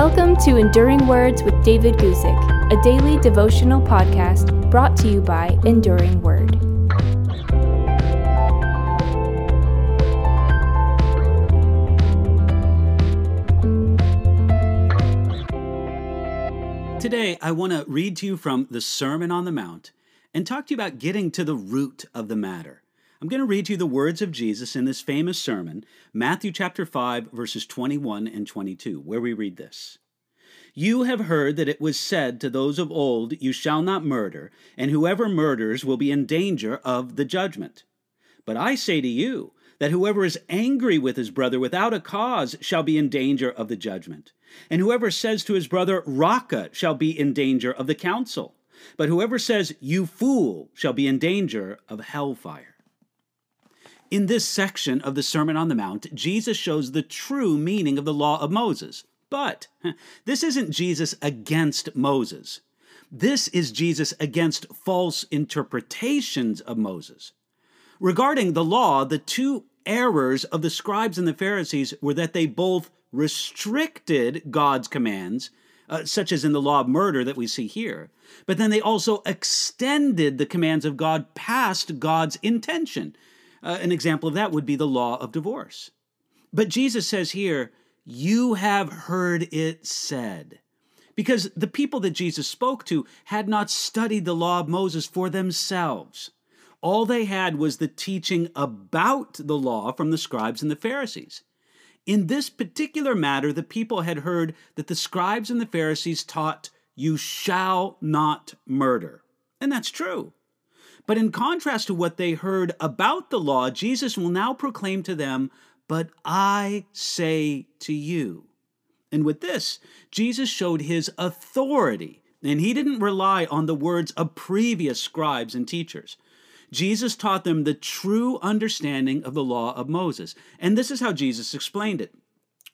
Welcome to Enduring Words with David Guzik, a daily devotional podcast brought to you by Enduring Word. Today, I want to read to you from the Sermon on the Mount and talk to you about getting to the root of the matter. I'm going to read to you the words of Jesus in this famous sermon, Matthew chapter 5, verses 21 and 22, where we read this. You have heard that it was said to those of old, you shall not murder, and whoever murders will be in danger of the judgment. But I say to you that whoever is angry with his brother without a cause shall be in danger of the judgment. And whoever says to his brother, Raka, shall be in danger of the council. But whoever says, you fool, shall be in danger of hellfire. In this section of the Sermon on the Mount, Jesus shows the true meaning of the law of Moses. But this isn't Jesus against Moses. This is Jesus against false interpretations of Moses. Regarding the law, the two errors of the scribes and the Pharisees were that they both restricted God's commands, such as in the law of murder that we see here, but then they also extended the commands of God past God's intention. An example of that would be the law of divorce. But Jesus says here, you have heard it said, because the people that Jesus spoke to had not studied the law of Moses for themselves. All they had was the teaching about the law from the scribes and the Pharisees. In this particular matter, the people had heard that the scribes and the Pharisees taught, you shall not murder. And that's true. But in contrast to what they heard about the law, Jesus will now proclaim to them, but I say to you. And with this, Jesus showed his authority, and he didn't rely on the words of previous scribes and teachers. Jesus taught them the true understanding of the law of Moses. And this is how Jesus explained it.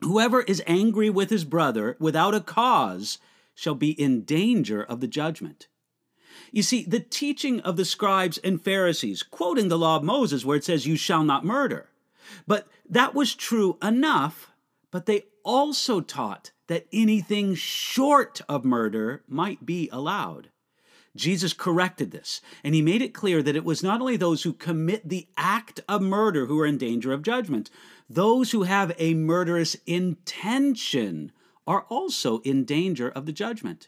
Whoever is angry with his brother without a cause shall be in danger of the judgment. You see, the teaching of the scribes and Pharisees, quoting the law of Moses where it says, you shall not murder. But that was true enough, but they also taught that anything short of murder might be allowed. Jesus corrected this, and he made it clear that it was not only those who commit the act of murder who are in danger of judgment. Those who have a murderous intention are also in danger of the judgment.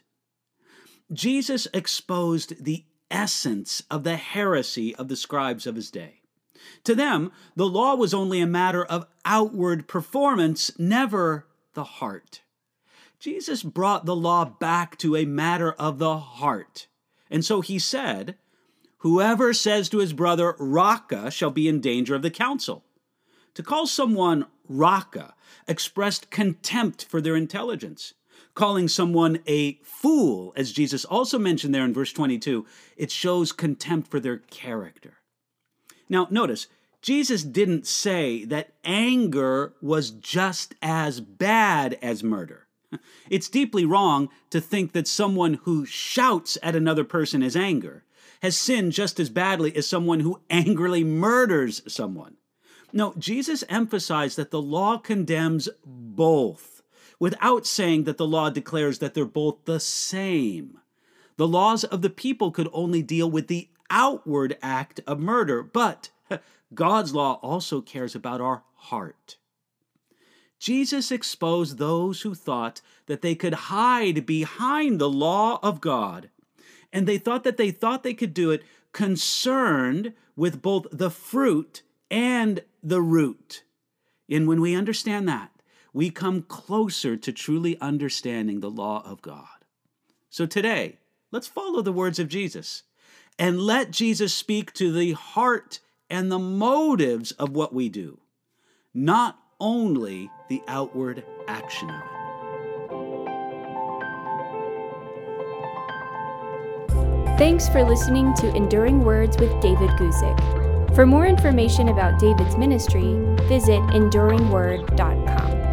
Jesus exposed the essence of the heresy of the scribes of his day. To them, the law was only a matter of outward performance, never the heart. Jesus brought the law back to a matter of the heart. And so he said, whoever says to his brother, Raka, shall be in danger of the council. To call someone Raka expressed contempt for their intelligence. Calling someone a fool, as Jesus also mentioned there in verse 22, it shows contempt for their character. Now, notice, Jesus didn't say that anger was just as bad as murder. It's deeply wrong to think that someone who shouts at another person as anger has sinned just as badly as someone who angrily murders someone. No, Jesus emphasized that the law condemns both, without saying that the law declares that they're both the same. The laws of the people could only deal with the outward act of murder, but God's law also cares about our heart. Jesus exposed those who thought that they could hide behind the law of God, and they thought they could do it concerned with both the fruit and the root. And when we understand that, we come closer to truly understanding the law of God. So today, let's follow the words of Jesus and let Jesus speak to the heart and the motives of what we do, not only the outward action of it. Thanks for listening to Enduring Words with David Guzik. For more information about David's ministry, visit enduringword.com.